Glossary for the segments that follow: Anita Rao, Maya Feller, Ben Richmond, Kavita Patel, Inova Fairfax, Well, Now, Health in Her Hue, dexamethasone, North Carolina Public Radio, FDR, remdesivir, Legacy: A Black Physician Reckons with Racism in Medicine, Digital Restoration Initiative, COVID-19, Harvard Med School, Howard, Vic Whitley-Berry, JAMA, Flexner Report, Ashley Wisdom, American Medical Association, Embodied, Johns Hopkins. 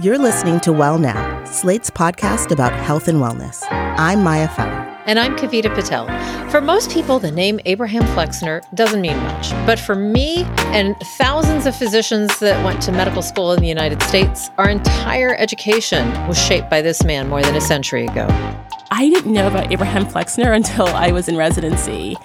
You're listening to Well Now, Slate's podcast about health and wellness. I'm Maya Feller. And I'm Kavita Patel. For most people, the name Abraham Flexner doesn't mean much. But for me and thousands of physicians that went to medical school in the United States, our entire education was shaped by this man more than a century ago. I didn't know about Abraham Flexner until I was in residency.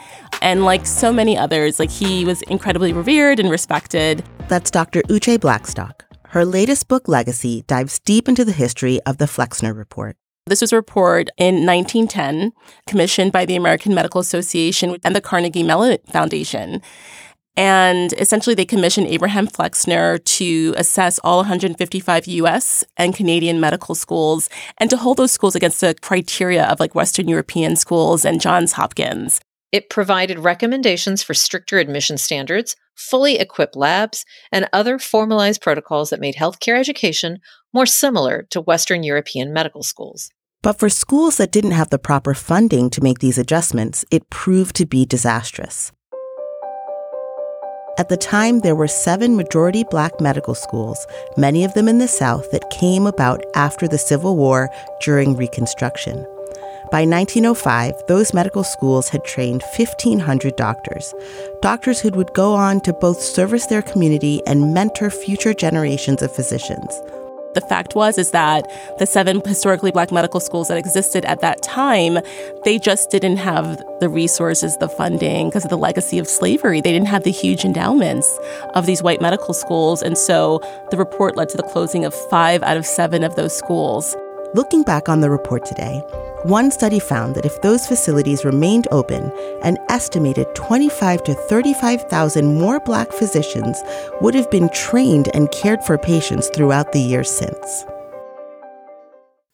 And like so many others, he was incredibly revered and respected. That's Dr. Uché Blackstock. Her latest book, Legacy, dives deep into the history of the Flexner Report. This was a report in 1910 commissioned by the American Medical Association and the Carnegie Mellon Foundation. And essentially, they commissioned Abraham Flexner to assess all 155 U.S. and Canadian medical schools and to hold those schools against the criteria of Western European schools and Johns Hopkins. It provided recommendations for stricter admission standards, fully equipped labs, and other formalized protocols that made healthcare education more similar to Western European medical schools. But for schools that didn't have the proper funding to make these adjustments, it proved to be disastrous. At the time, there were 7 majority Black medical schools, many of them in the South, that came about after the Civil War during Reconstruction. By 1905, those medical schools had trained 1,500 doctors who would go on to both service their community and mentor future generations of physicians. The fact was that the 7 historically Black medical schools that existed at that time, they just didn't have the resources, the funding, because of the legacy of slavery. They didn't have the huge endowments of these white medical schools. And so the report led to the closing of 5 out of 7 of those schools. Looking back on the report today, one study found that if those facilities remained open, an estimated 25,000 to 35,000 more Black physicians would have been trained and cared for patients throughout the years since.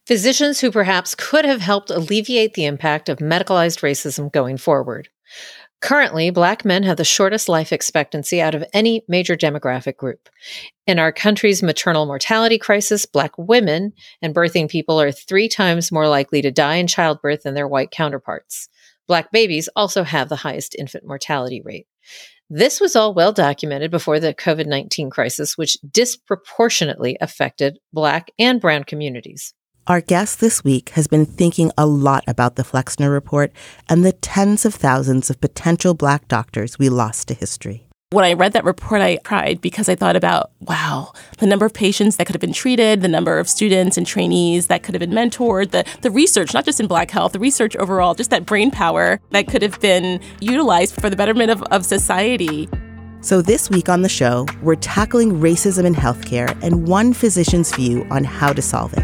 Physicians who perhaps could have helped alleviate the impact of medicalized racism going forward. Currently, Black men have the shortest life expectancy out of any major demographic group. In our country's maternal mortality crisis, Black women and birthing people are 3 times more likely to die in childbirth than their white counterparts. Black babies also have the highest infant mortality rate. This was all well documented before the COVID-19 crisis, which disproportionately affected Black and brown communities. Our guest this week has been thinking a lot about the Flexner Report and the tens of thousands of potential Black doctors we lost to history. When I read that report, I cried because I thought about, wow, the number of patients that could have been treated, the number of students and trainees that could have been mentored, the research, not just in Black health, the research overall, just that brain power that could have been utilized for the betterment of society. So this week on the show, we're tackling racism in healthcare and one physician's view on how to solve it.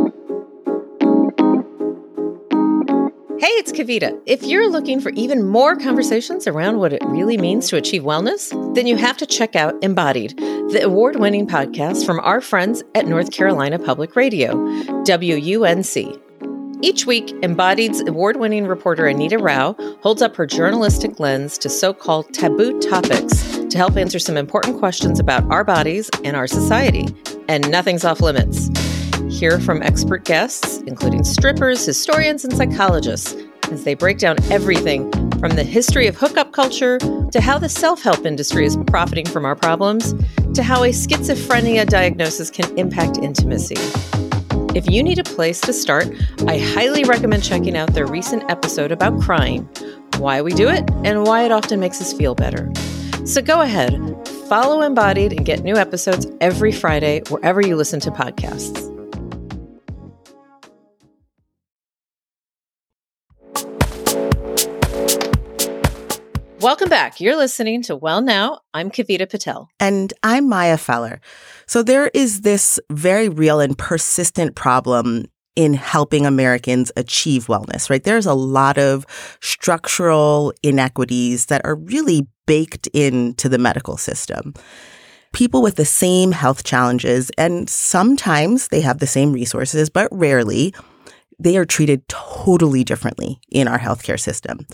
Hey, it's Kavita. If you're looking for even more conversations around what it really means to achieve wellness, then you have to check out Embodied, the award-winning podcast from our friends at North Carolina Public Radio, WUNC. Each week, Embodied's award-winning reporter Anita Rao holds up her journalistic lens to so-called taboo topics to help answer some important questions about our bodies and our society. And nothing's off limits. Hear from expert guests, including strippers, historians, and psychologists. as they break down everything from the history of hookup culture to how the self-help industry is profiting from our problems to how a schizophrenia diagnosis can impact intimacy. If you need a place to start, I highly recommend checking out their recent episode about crying, why we do it, and why it often makes us feel better. So go ahead, follow Embodied and get new episodes every Friday wherever you listen to podcasts. Welcome back. You're listening to Well Now. I'm Kavita Patel. And I'm Maya Feller. So there is this very real and persistent problem in helping Americans achieve wellness, right? There's a lot of structural inequities that are really baked into the medical system. People with the same health challenges, and sometimes they have the same resources, but rarely, they are treated totally differently in our healthcare system.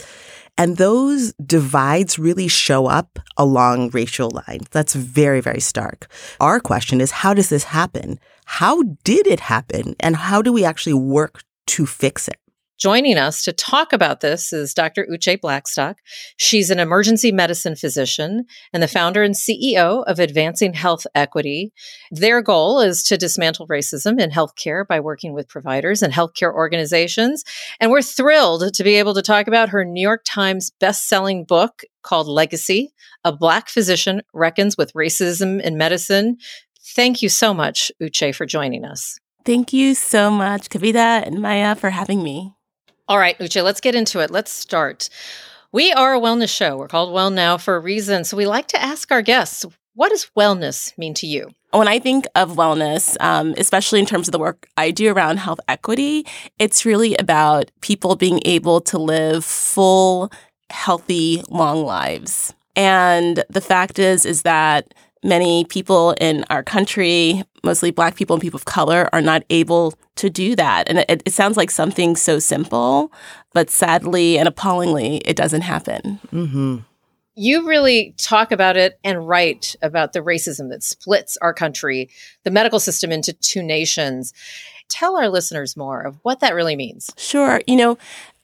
And those divides really show up along racial lines. That's very, very stark. Our question is, how does this happen? How did it happen? And how do we actually work to fix it? Joining us to talk about this is Dr. Uché Blackstock. She's an emergency medicine physician and the founder and CEO of Advancing Health Equity. Their goal is to dismantle racism in healthcare by working with providers and healthcare organizations. And we're thrilled to be able to talk about her New York Times best-selling book called Legacy: A Black Physician Reckons with Racism in Medicine. Thank you so much, Uché, for joining us. Thank you so much, Kavita and Maya, for having me. All right, Uché, let's get into it. Let's start. We are a wellness show. We're called Well Now for a reason. So we like to ask our guests, what does wellness mean to you? When I think of wellness, especially in terms of the work I do around health equity, it's really about people being able to live full, healthy, long lives. And the fact is that many people in our country, mostly Black people and people of color, are not able to do that. And it sounds like something so simple, but sadly and appallingly, it doesn't happen. Mm-hmm. You really talk about it and write about the racism that splits our country, the medical system, into two nations. Tell our listeners more of what that really means. Sure. You know,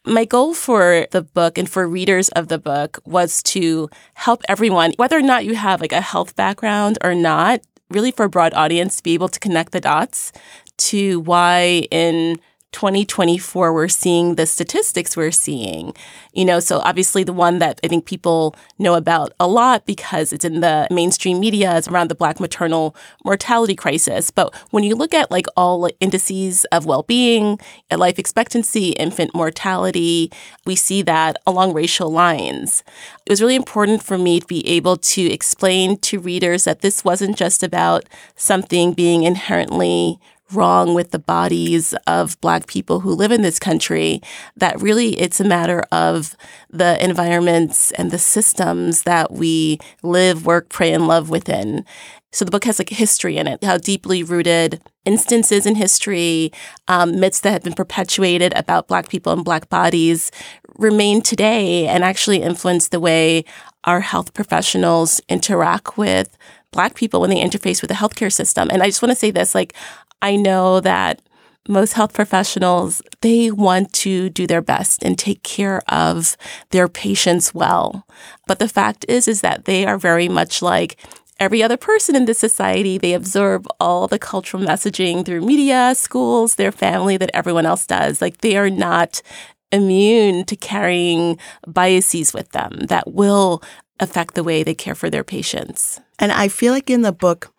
my goal for the book and for readers of the book was to help everyone, whether or not you have like a health background or not, really for a broad audience to be able to connect the dots to why in 2024 we're seeing the statistics we're seeing. You know, so obviously the one that I think people know about a lot because it's in the mainstream media is around the Black maternal mortality crisis. But when you look at like all indices of well-being, life expectancy, infant mortality, we see that along racial lines. It was really important for me to be able to explain to readers that this wasn't just about something being inherently wrong with the bodies of Black people who live in this country, that really it's a matter of the environments and the systems that we live, work, pray, and love within. So the book has like history in it, how deeply rooted instances in history, myths that have been perpetuated about Black people and Black bodies remain today and actually influence the way our health professionals interact with Black people when they interface with the healthcare system. And I just want to say this, like, I know that most health professionals, they want to do their best and take care of their patients well. But the fact is that they are very much like every other person in this society. They absorb all the cultural messaging through media, schools, their family that everyone else does. Like they are not immune to carrying biases with them that will affect the way they care for their patients. And I feel like in the book,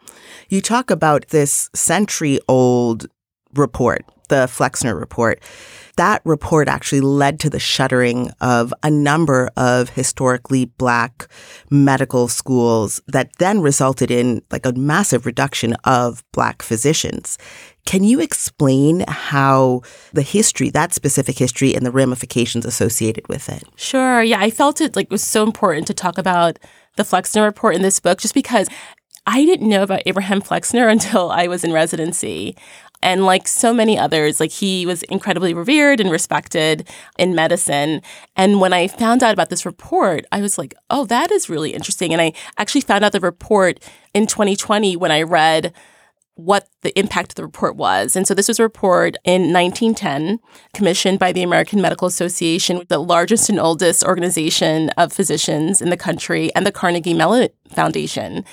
you talk about this century-old report, the Flexner Report. That report actually led to the shuttering of a number of historically Black medical schools that then resulted in like a massive reduction of Black physicians. Can you explain how the history, that specific history, and the ramifications associated with it? Sure. Yeah, I felt it like was so important to talk about the Flexner Report in this book just because I didn't know about Abraham Flexner until I was in residency. And like so many others, like he was incredibly revered and respected in medicine. And when I found out about this report, I was like, oh, that is really interesting. And I actually found out the report in 2020 when I read what the impact of the report was. And so this was a report in 1910 commissioned by the American Medical Association, the largest and oldest organization of physicians in the country, and the Carnegie Mellon Foundation.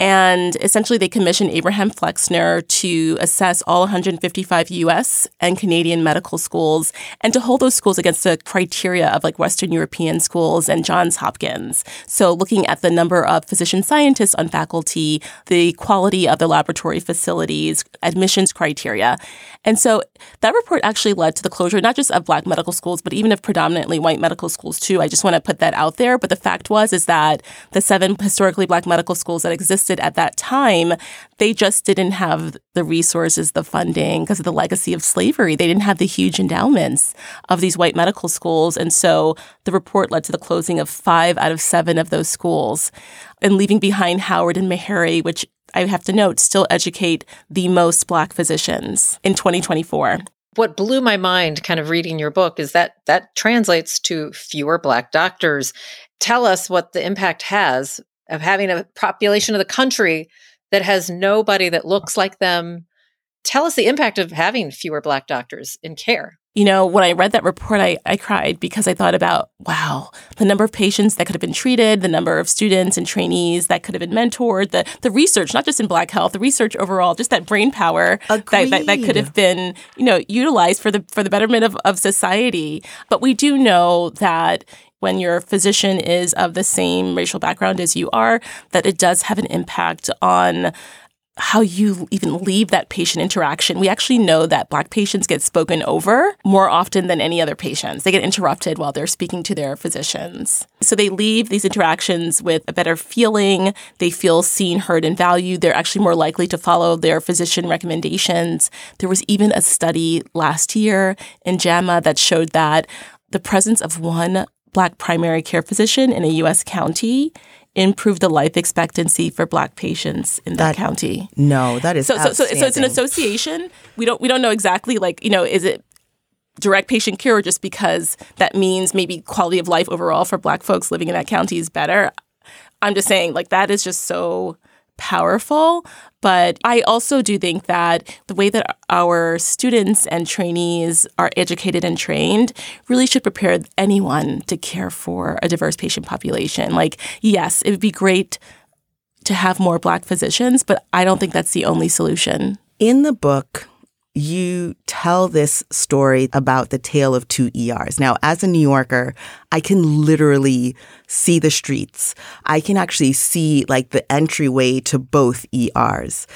And essentially, they commissioned Abraham Flexner to assess all 155 U.S. and Canadian medical schools and to hold those schools against the criteria of like Western European schools and Johns Hopkins. So looking at the number of physician scientists on faculty, the quality of the laboratory facilities, admissions criteria. And so that report actually led to the closure, not just of Black medical schools, but even of predominantly white medical schools, too. I just want to put that out there. But the fact was, is that the 7 historically Black medical schools that existed at that time, they just didn't have the resources, the funding, because of the legacy of slavery. They didn't have the huge endowments of these white medical schools. And so the report led to the closing of 5 out of 7 of those schools and leaving behind Howard and Meharry, which I have to note still educate the most Black physicians in 2024. What blew my mind kind of reading your book is that translates to fewer Black doctors. Tell us what the impact has of having a population of the country that has nobody that looks like them. Tell us the impact of having fewer Black doctors in care. You know, when I read that report, I cried because I thought about, wow, the number of patients that could have been treated, the number of students and trainees that could have been mentored, the research, not just in Black health, the research overall, just that brain power that could have been, you know, utilized for the betterment of society. But we do know that when your physician is of the same racial background as you are, that it does have an impact on how you even leave that patient interaction. We actually know that Black patients get spoken over more often than any other patients. They get interrupted while they're speaking to their physicians. So they leave these interactions with a better feeling. They feel seen, heard, and valued. They're actually more likely to follow their physician recommendations. There was even a study last year in JAMA that showed that the presence of one Black primary care physician in a U.S. county improved the life expectancy for Black patients in that county. No, that is so it's an association. We don't know exactly, like, you know, is it direct patient care or just because that means maybe quality of life overall for Black folks living in that county is better. I'm just saying, like, that is just so powerful. But I also do think that the way that our students and trainees are educated and trained really should prepare anyone to care for a diverse patient population. Like, yes, it would be great to have more Black physicians, but I don't think that's the only solution. In the book, you tell this story about the tale of 2 ERs. Now, as a New Yorker, I can literally see the streets. I can actually see like the entryway to both ERs.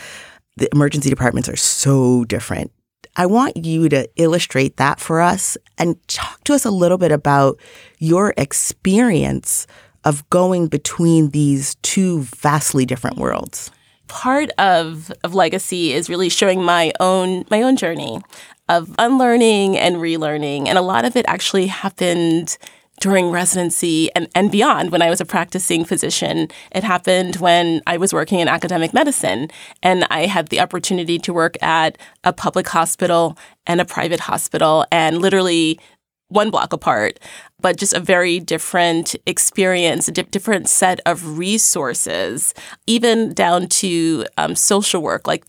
The emergency departments are so different. I want you to illustrate that for us and talk to us a little bit about your experience of going between these two vastly different worlds. Part of Legacy is really showing my own journey of unlearning and relearning. And a lot of it actually happened during residency and beyond. When I was a practicing physician, it happened when I was working in academic medicine. And I had the opportunity to work at a public hospital and a private hospital and literally one block apart, but just a very different experience, a different set of resources, even down to social work. Like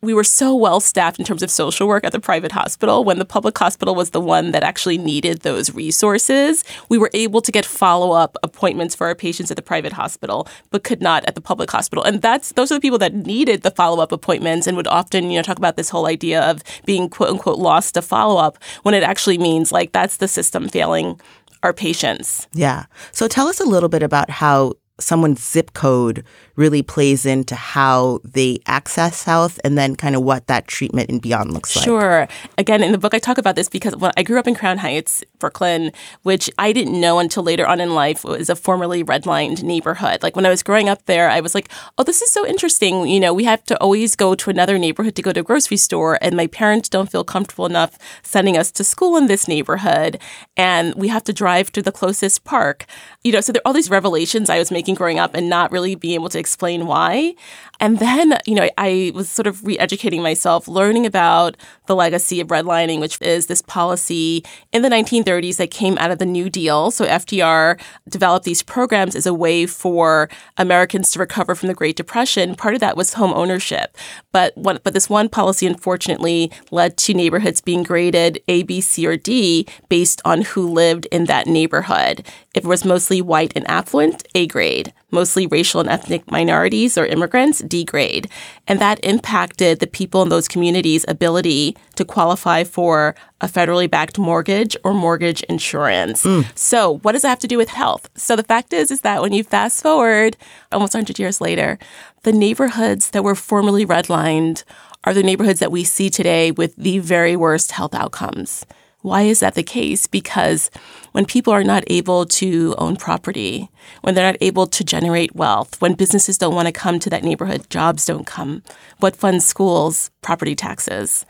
we were so well-staffed in terms of social work at the private hospital. When the public hospital was the one that actually needed those resources, we were able to get follow-up appointments for our patients at the private hospital, but could not at the public hospital. And those are the people that needed the follow-up appointments and would often, you know, talk about this whole idea of being quote-unquote lost to follow-up, when it actually means like that's the system failing our patients. Yeah. So tell us a little bit about how someone's zip code really plays into how they access health and then kind of what that treatment and beyond looks like. Sure. Again, in the book, I talk about this because I grew up in Crown Heights, Brooklyn, which I didn't know until later on in life was a formerly redlined neighborhood. Like when I was growing up there, I was like, oh, this is so interesting. You know, we have to always go to another neighborhood to go to a grocery store. And my parents don't feel comfortable enough sending us to school in this neighborhood. And we have to drive to the closest park. You know, so there are all these revelations I was making growing up and not really being able to explain why. And then, you know, I was sort of re-educating myself, learning about the legacy of redlining, which is this policy in the 1930s that came out of the New Deal. So FDR developed these programs as a way for Americans to recover from the Great Depression. Part of that was home ownership. But this one policy, unfortunately, led to neighborhoods being graded A, B, C, or D based on who lived in that neighborhood. If it was mostly white and affluent, A grade. Mostly racial and ethnic minorities or immigrants, D grade. And that impacted the people in those communities' ability to qualify for a federally backed mortgage or mortgage insurance. So what does that have to do with health? So the fact is that when you fast forward almost 100 years later, the neighborhoods that were formerly redlined are the neighborhoods that we see today with the very worst health outcomes. Why is that the case? Because when people are not able to own property, when they're not able to generate wealth, when businesses don't want to come to that neighborhood, jobs don't come. What funds schools? Property taxes.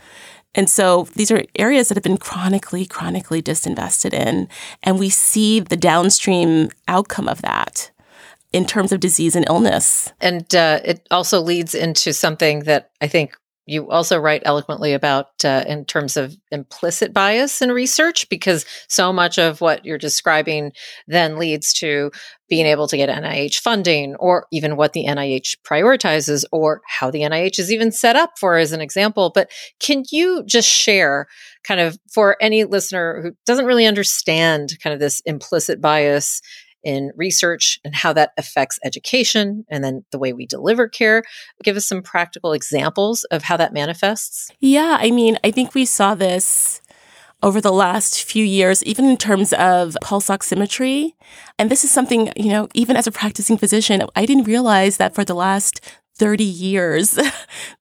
And so these are areas that have been chronically disinvested in. And we see the downstream outcome of that in terms of disease and illness. And it also leads into something that I think you also write eloquently about in terms of implicit bias in research, because so much of what you're describing then leads to being able to get NIH funding, or even what the NIH prioritizes, or how the NIH is even set up for, as an example. But can you just share kind of, for any listener who doesn't really understand kind of this implicit bias in research and how that affects education and then the way we deliver care? Give us some practical examples of how that manifests. Yeah, I mean, I think we saw this over the last few years, even in terms of pulse oximetry. And this is something, you know, even as a practicing physician, I didn't realize that for the last 30 years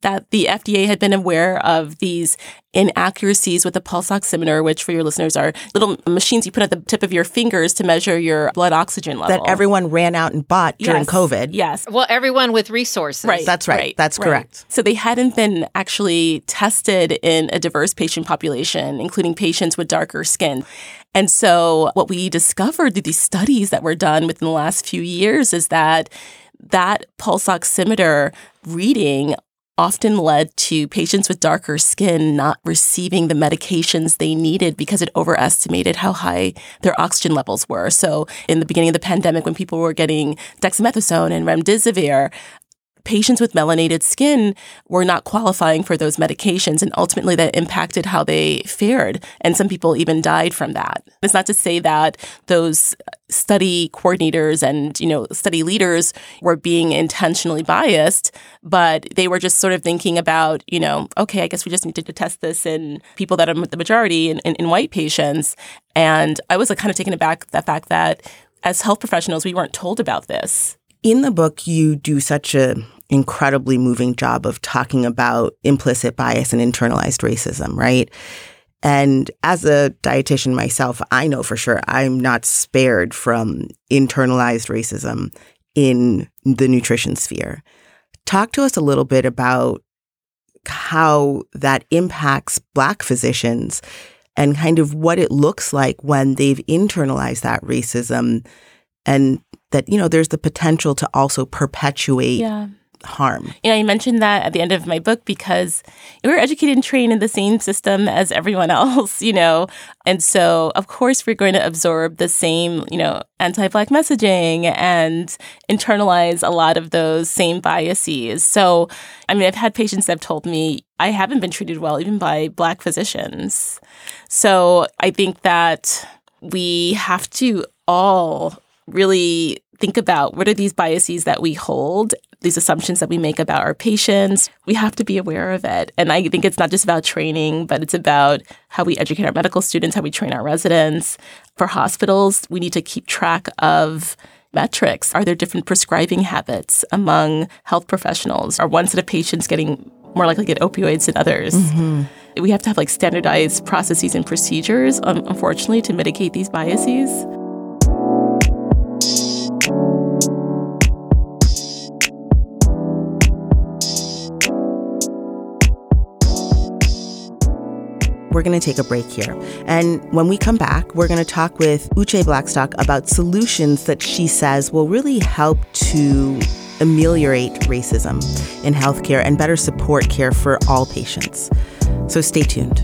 that the FDA had been aware of these inaccuracies with the pulse oximeter, which for your listeners are little machines you put at the tip of your fingers to measure your blood oxygen level. That everyone ran out and bought during COVID. Yes. Well, everyone with resources. Right. That's right. That's correct. So they hadn't been actually tested in a diverse patient population, including patients with darker skin. And so what we discovered through these studies that were done within the last few years is that pulse oximeter reading often led to patients with darker skin not receiving the medications they needed because it overestimated how high their oxygen levels were. So in the beginning of the pandemic, when people were getting dexamethasone and remdesivir, patients with melanated skin were not qualifying for those medications, and ultimately that impacted how they fared. And some people even died from that. It's not to say that those study coordinators and, you know, study leaders were being intentionally biased, but they were just sort of thinking about, you know, okay, I guess we just need to test this in people that are the majority in white patients. And I was kind of taken aback the fact that as health professionals, we weren't told about this. In the book, you do such an incredibly moving job of talking about implicit bias and internalized racism, right? And as a dietitian myself, I know for sure I'm not spared from internalized racism in the nutrition sphere. Talk to us a little bit about how that impacts Black physicians and kind of what it looks like when they've internalized that racism, and that, you know, there's the potential to also perpetuate harm. You know, I mentioned that at the end of my book because we were educated and trained in the same system as everyone else, you know. And so, of course, we're going to absorb the same, you know, anti-Black messaging and internalize a lot of those same biases. So, I mean, I've had patients that have told me, I haven't been treated well even by Black physicians. So I think that we have to all really think about what are these biases that we hold, these assumptions that we make about our patients. We have to be aware of it. And I think it's not just about training, but it's about how we educate our medical students, how we train our residents. For hospitals, we need to keep track of metrics. Are there different prescribing habits among health professionals? Are one set of patients getting more likely to get opioids than others? Mm-hmm. We have to have like standardized processes and procedures, unfortunately, to mitigate these biases. We're going to take a break here. And when we come back, we're going to talk with Uché Blackstock about solutions that she says will really help to ameliorate racism in healthcare and better support care for all patients. So stay tuned.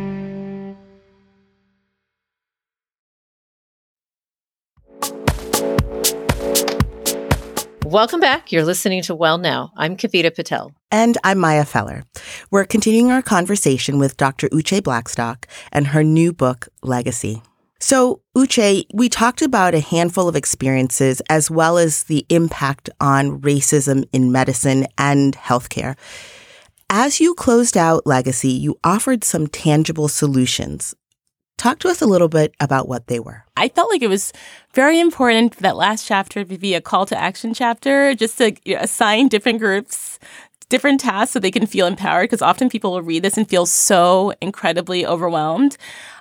Welcome back. You're listening to Well Now. I'm Kavita Patel. And I'm Maya Feller. We're continuing our conversation with Dr. Uché Blackstock and her new book, Legacy. So, Uché, we talked about a handful of experiences as well as the impact on racism in medicine and healthcare. As you closed out Legacy, you offered some tangible solutions. Talk to us a little bit about what they were. I felt like it was very important that last chapter to be a call to action chapter, just to assign different groups different tasks so they can feel empowered, because often people will read this and feel so incredibly overwhelmed.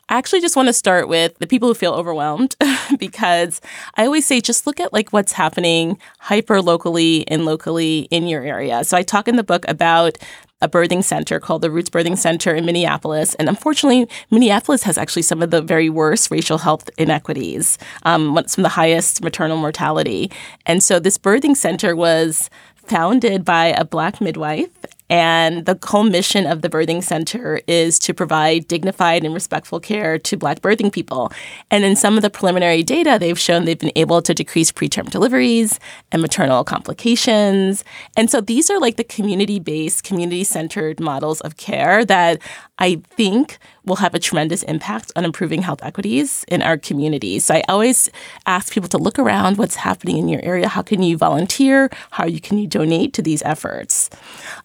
I actually just want to start with the people who feel overwhelmed because I always say just look at like what's happening hyper locally and locally in your area. So I talk in the book about a birthing center called the Roots Birthing Center in Minneapolis. And unfortunately, Minneapolis has actually some of the very worst racial health inequities, some of the highest maternal mortality. And so this birthing center was founded by a Black midwife. And the whole mission of the birthing center is to provide dignified and respectful care to Black birthing people. And in some of the preliminary data, they've shown they've been able to decrease preterm deliveries and maternal complications. And so these are like the community-based, community-centered models of care that I think will have a tremendous impact on improving health equities in our communities. So I always ask people to look around what's happening in your area. How can you volunteer? How can you donate to these efforts?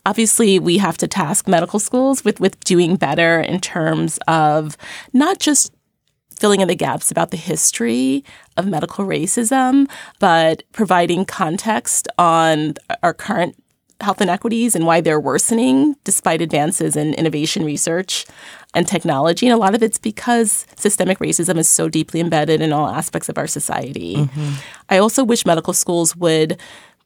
Obviously, we have to task medical schools with doing better in terms of not just filling in the gaps about the history of medical racism, but providing context on our current health inequities and why they're worsening despite advances in innovation research and technology. And a lot of it's because systemic racism is so deeply embedded in all aspects of our society. Mm-hmm. I also wish medical schools would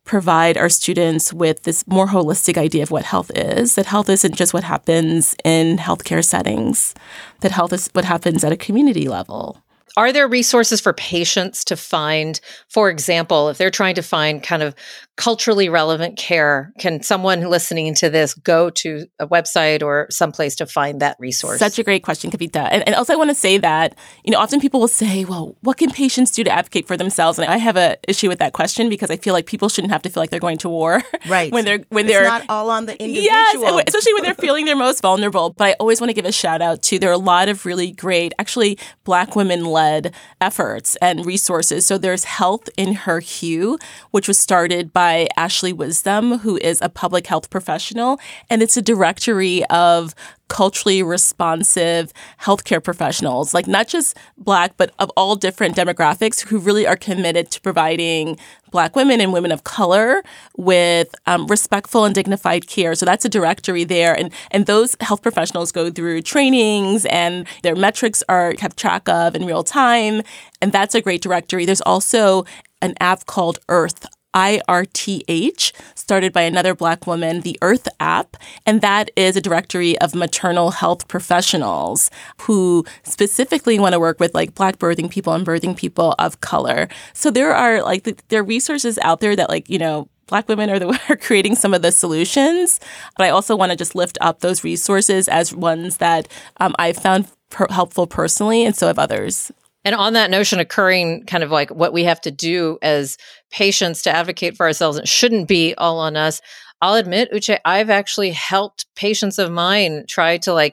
provide our students with this more holistic idea of what health is, that health isn't just what happens in healthcare settings, that health is what happens at a community level. Are there resources for patients to find, for example, if they're trying to find kind of culturally relevant care, can someone listening to this go to a website or someplace to find that resource? Such a great question, Kavita. And also I want to say that, often people will say, well, what can patients do to advocate for themselves? And I have an issue with that question because I feel like people shouldn't have to feel like they're going to war. Right. It's not all on the individual. Yes, especially when they're feeling their most vulnerable. But I always want to give a shout out to, there are a lot of really great, actually Black women-led efforts and resources. So there's Health in Her Hue, which was started by Ashley Wisdom, who is a public health professional, and it's a directory of culturally responsive healthcare professionals, like not just Black, but of all different demographics who really are committed to providing Black women and women of color with respectful and dignified care. So that's a directory there. And those health professionals go through trainings and their metrics are kept track of in real time. And that's a great directory. There's also an app called Irth, IRTH, started by another Black woman, the Irth App. And that is a directory of maternal health professionals who specifically want to work with like Black birthing people and birthing people of color. So there are there are resources out there that Black women are creating some of the solutions. But I also want to just lift up those resources as ones that I've found helpful personally, and so have others. And on that notion occurring kind of like what we have to do as patients to advocate for ourselves, it shouldn't be all on us. I'll admit, Uché, I've actually helped patients of mine try to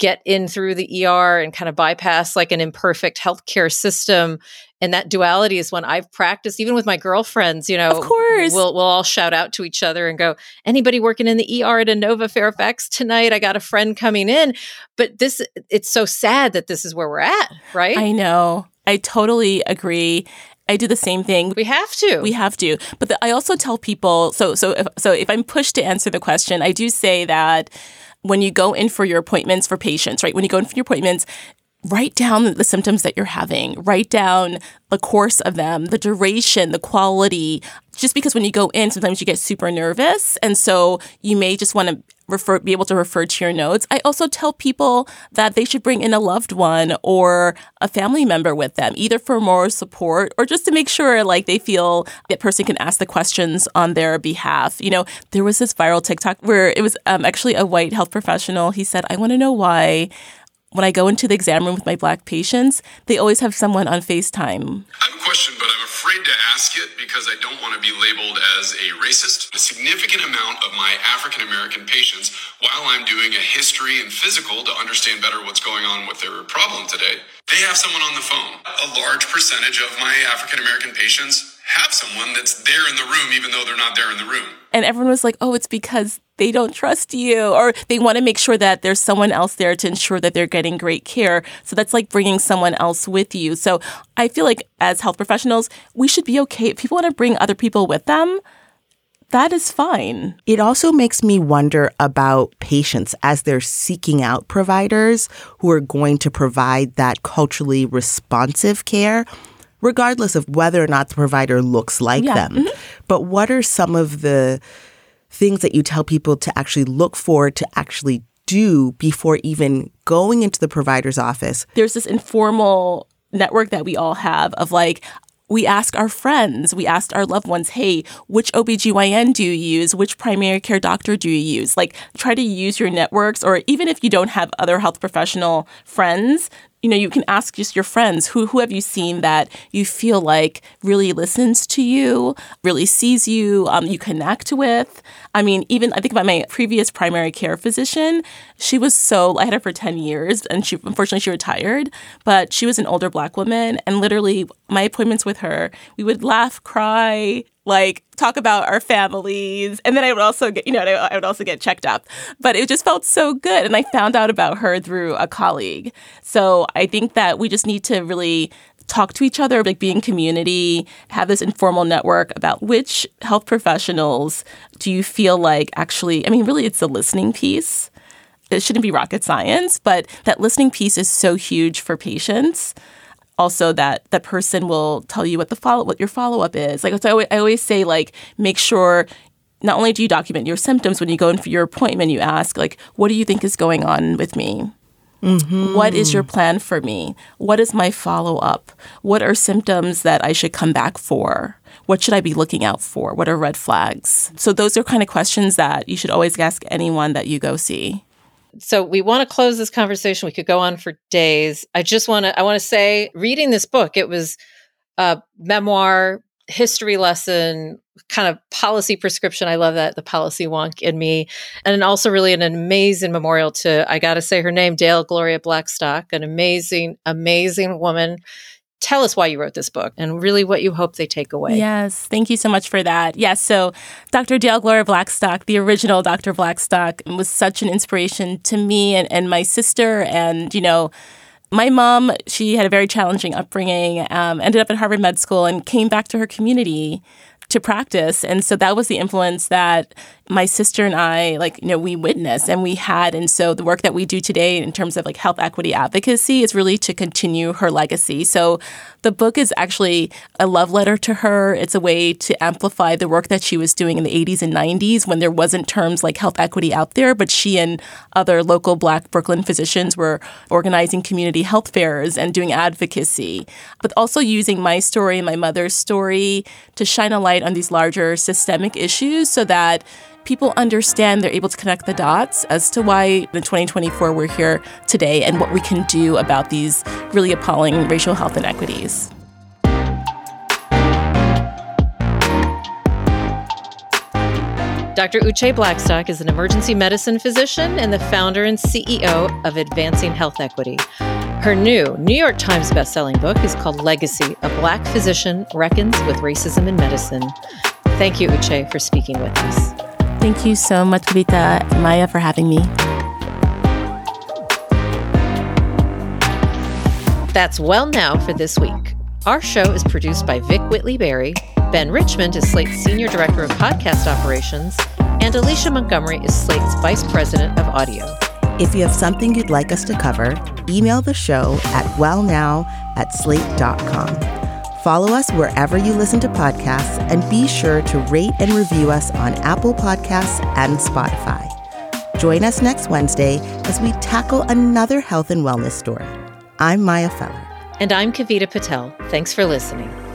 get in through the ER and kind of bypass an imperfect healthcare system And that duality is one I've practiced even with my girlfriends, you know. Of course. We'll all shout out to each other and go, anybody working in the ER at Inova Fairfax tonight? I got a friend coming in. But this, it's so sad that this is where we're at, right? I know. I totally agree. I do the same thing. We have to. But I also tell people, so if I'm pushed to answer the question, I do say that when you go in for your appointments for patients, right? When you go in for your appointments, write down the symptoms that you're having. Write down the course of them, the duration, the quality. Just because when you go in, sometimes you get super nervous. And so you may just want to be able to refer to your notes. I also tell people that they should bring in a loved one or a family member with them, either for moral support or just to make sure like they feel that person can ask the questions on their behalf. You know, there was this viral TikTok where it was actually a white health professional. He said, I want to know why when I go into the exam room with my Black patients, they always have someone on FaceTime. I have a question, but I'm afraid to ask it because I don't want to be labeled as a racist. A significant amount of my African-American patients, while I'm doing a history and physical to understand better what's going on with their problem today, they have someone on the phone. A large percentage of my African-American patients have someone that's there in the room even though they're not there in the room. And everyone was like, oh, it's because they don't trust you, or they want to make sure that there's someone else there to ensure that they're getting great care. So that's like bringing someone else with you. So I feel like as health professionals, we should be okay. If people want to bring other people with them, that is fine. It also makes me wonder about patients as they're seeking out providers who are going to provide that culturally responsive care, regardless of whether or not the provider looks like them. Mm-hmm. But what are some of the things that you tell people to actually look for, to actually do before even going into the provider's office? There's this informal network that we all have of like, we ask our friends, we ask our loved ones, hey, which OBGYN do you use? Which primary care doctor do you use? Like, try to use your networks, or even if you don't have other health professional friends, you know, you can ask just your friends, who have you seen that you feel like really listens to you, really sees you, you connect with. I mean, even I think about my previous primary care physician. She was I had her for 10 years and unfortunately she retired, but she was an older Black woman. And literally my appointments with her, we would laugh, cry, like talk about our families. And then I would also get, I would also get checked up. But it just felt so good. And I found out about her through a colleague. So I think that we just need to really talk to each other, like be in community, have this informal network about which health professionals do you feel like actually, I mean, really it's the listening piece. It shouldn't be rocket science, but that listening piece is so huge for patients. Also, that the person will tell you what your follow-up is. Like, so I always say, like, make sure not only do you document your symptoms, when you go in for your appointment, you ask, like, what do you think is going on with me? Mm-hmm. What is your plan for me? What is my follow-up? What are symptoms that I should come back for? What should I be looking out for? What are red flags? So those are kind of questions that you should always ask anyone that you go see. So we want to close this conversation. We could go on for days. I want to say, reading this book, it was a memoir, history lesson, kind of policy prescription. I love that, the policy wonk in me. And also really an amazing memorial to, I got to say her name, Dale Gloria Blackstock, an amazing, amazing woman. Tell us why you wrote this book and really what you hope they take away. Yes. Thank you so much for that. Yes. So Dr. Dale Gloria Blackstock, the original Dr. Blackstock, was such an inspiration to me and my sister. And, my mom, she had a very challenging upbringing, ended up at Harvard Med School and came back to her community to practice. And so that was the influence that my sister and I, we witnessed and we had. And so the work that we do today in terms of like health equity advocacy is really to continue her legacy. So the book is actually a love letter to her. It's a way to amplify the work that she was doing in the 80s and 90s when there wasn't terms like health equity out there, but she and other local Black Brooklyn physicians were organizing community health fairs and doing advocacy, but also using my story and my mother's story to shine a light on these larger systemic issues so that people understand, they're able to connect the dots as to why in 2024 we're here today and what we can do about these really appalling racial health inequities. Dr. Uché Blackstock is an emergency medicine physician and the founder and CEO of Advancing Health Equity. Her new New York Times bestselling book is called Legacy: A Black Physician Reckons with Racism in Medicine. Thank you, Uché, for speaking with us. Thank you so much, Kavita and Maya, for having me. That's Well Now for this week. Our show is produced by Vic Whitley-Berry, Ben Richmond is Slate's Senior Director of Podcast Operations, and Alicia Montgomery is Slate's Vice President of Audio. If you have something you'd like us to cover, email the show at wellnow@slate.com. Follow us wherever you listen to podcasts, and be sure to rate and review us on Apple Podcasts and Spotify. Join us next Wednesday as we tackle another health and wellness story. I'm Maya Feller. And I'm Kavita Patel. Thanks for listening.